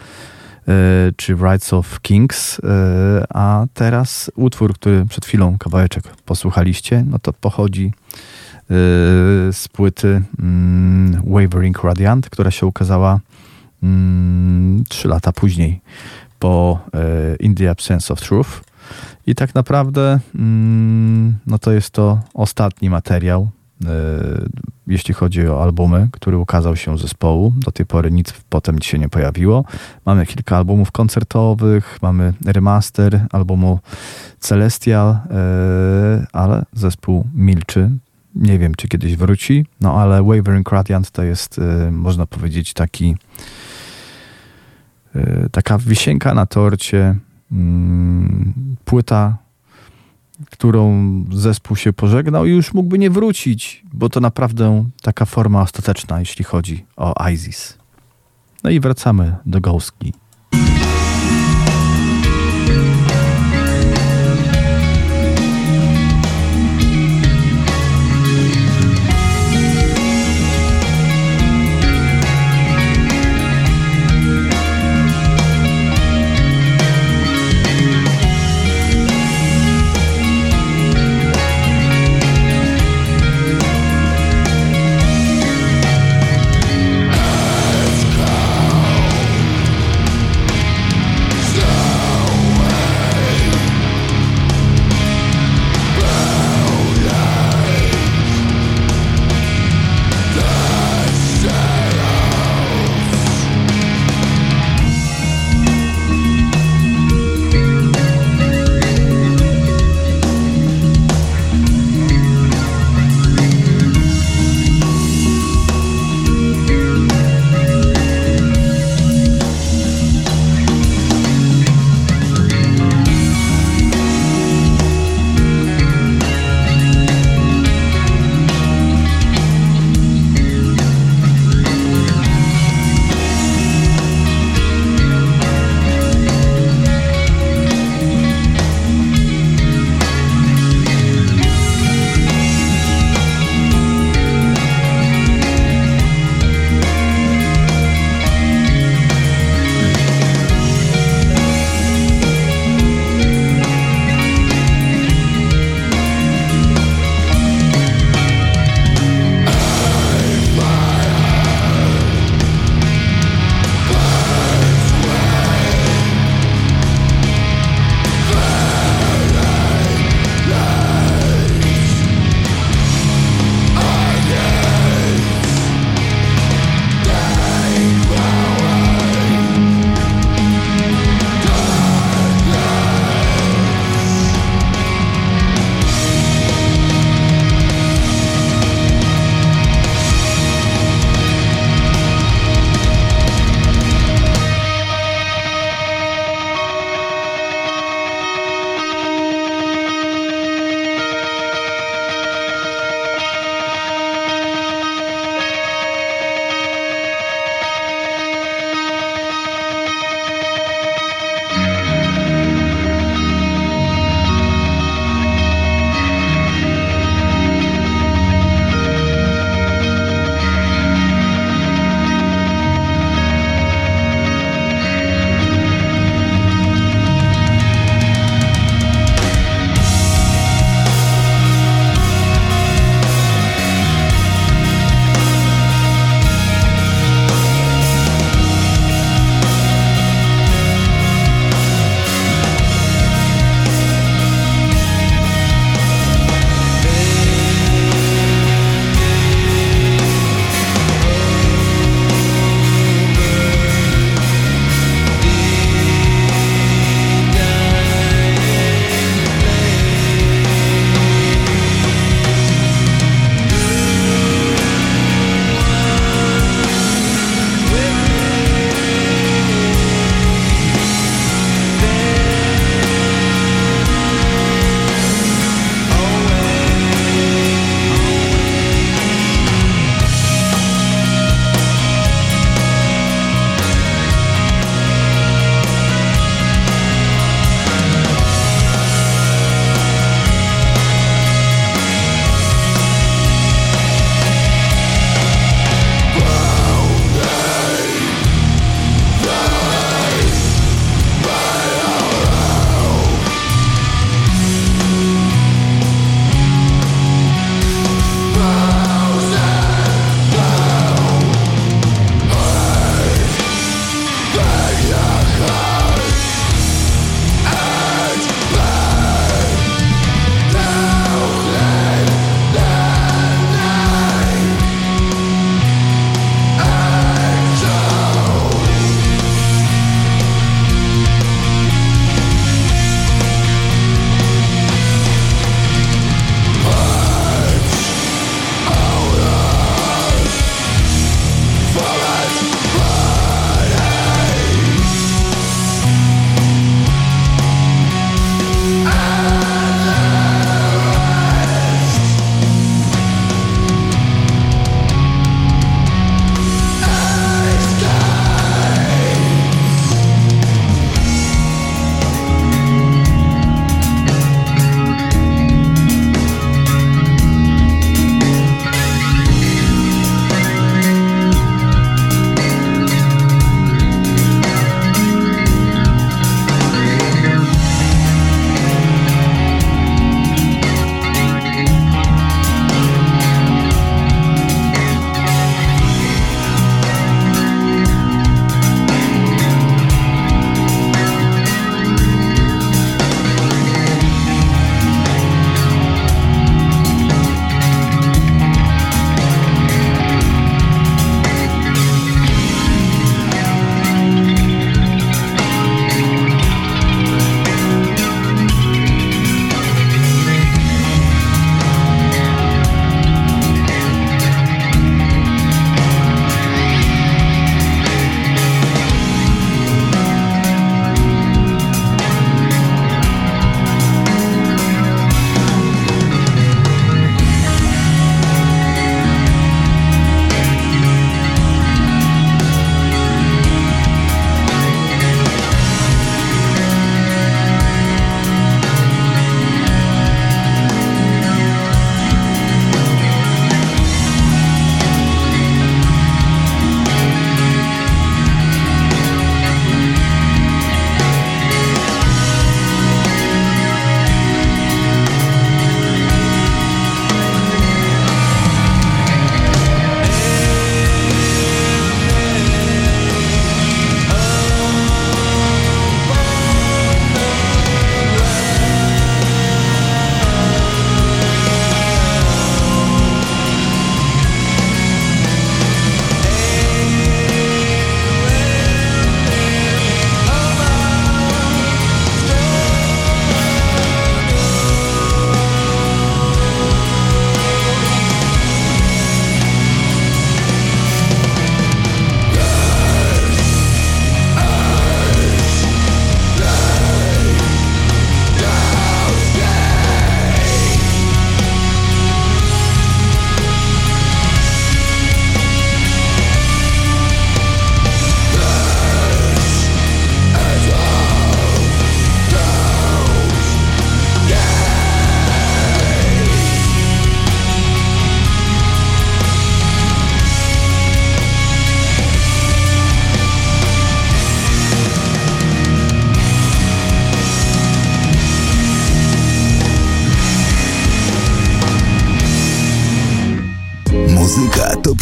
czy Rights of Kings. A teraz utwór, który przed chwilą kawałeczek posłuchaliście, to pochodzi z płyty Wavering Radiant, która się ukazała 3 lata później po In the Absence of Truth. I tak naprawdę to jest to ostatni materiał, jeśli chodzi o albumy, który ukazał się zespołu. Do tej pory nic potem się nie pojawiło. Mamy kilka albumów koncertowych, mamy remaster albumu Celestial, ale zespół milczy. Nie wiem, czy kiedyś wróci, ale Wavering Radiant to jest, można powiedzieć, taka wisienka na torcie, płyta, którą zespół się pożegnał i już mógłby nie wrócić, bo to naprawdę taka forma ostateczna, jeśli chodzi o Isis. I wracamy do Ghoski.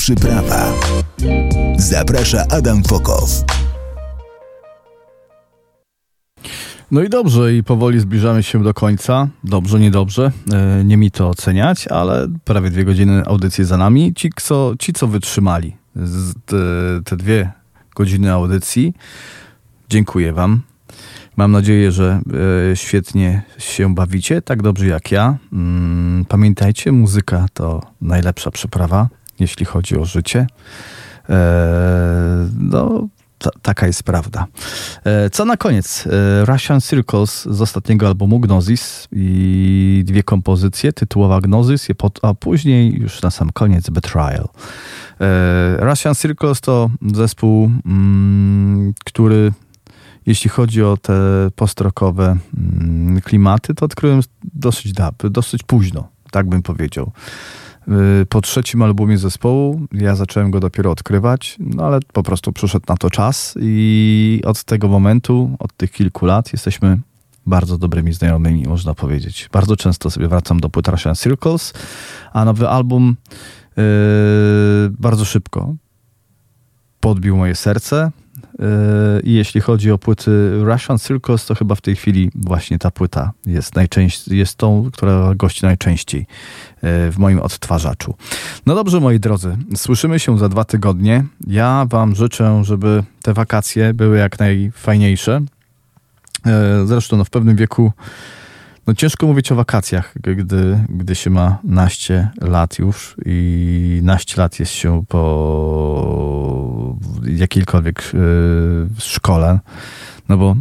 Przyprawa. Zaprasza Adam Fokow. No i dobrze, i powoli zbliżamy się do końca. Dobrze, niedobrze, nie mi to oceniać, ale prawie 2 godziny audycji za nami. Ci, co wytrzymali te 2 godziny audycji, dziękuję wam. Mam nadzieję, że świetnie się bawicie, tak dobrze jak ja. Pamiętajcie, muzyka to najlepsza przyprawa, jeśli chodzi o życie. No, taka jest prawda. Co na koniec? Russian Circles z ostatniego albumu Gnosis i 2 kompozycje, tytułowa Gnosis, a później już na sam koniec Betrayal. Russian Circles to zespół, który... Jeśli chodzi o te postrockowe klimaty, to odkryłem dosyć późno, tak bym powiedział. Po 3. albumie zespołu, ja zacząłem go dopiero odkrywać, no ale po prostu przyszedł na to czas i od tego momentu, od tych kilku lat jesteśmy bardzo dobrymi znajomymi, można powiedzieć. Bardzo często sobie wracam do płyt Russian Circles, a nowy album bardzo szybko podbił moje serce. I jeśli chodzi o płyty Russian Circles, to chyba w tej chwili właśnie ta płyta jest tą, która gości najczęściej w moim odtwarzaczu. No dobrze, moi drodzy, słyszymy się za 2 tygodnie. Ja wam życzę, żeby te wakacje były jak najfajniejsze. Zresztą w pewnym wieku ciężko mówić o wakacjach, gdy się ma naście lat już i naście lat jest się po jakiejkolwiek szkole, no bo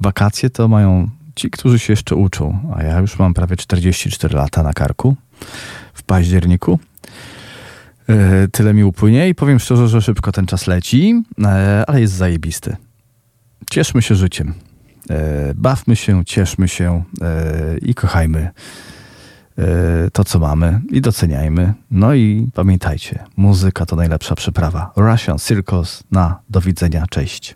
wakacje to mają ci, którzy się jeszcze uczą, a ja już mam prawie 44 lata na karku w październiku. Tyle mi upłynie i powiem szczerze, że szybko ten czas leci, ale jest zajebisty. Cieszmy się życiem. Bawmy się, cieszmy się i kochajmy to, co mamy i doceniajmy. No i pamiętajcie, muzyka to najlepsza przyprawa. Russian Circles na do widzenia, cześć.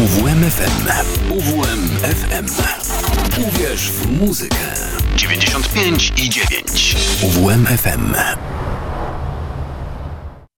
UWMFM. UWMFM. Uwierz w muzykę. 95,9. UWMFM.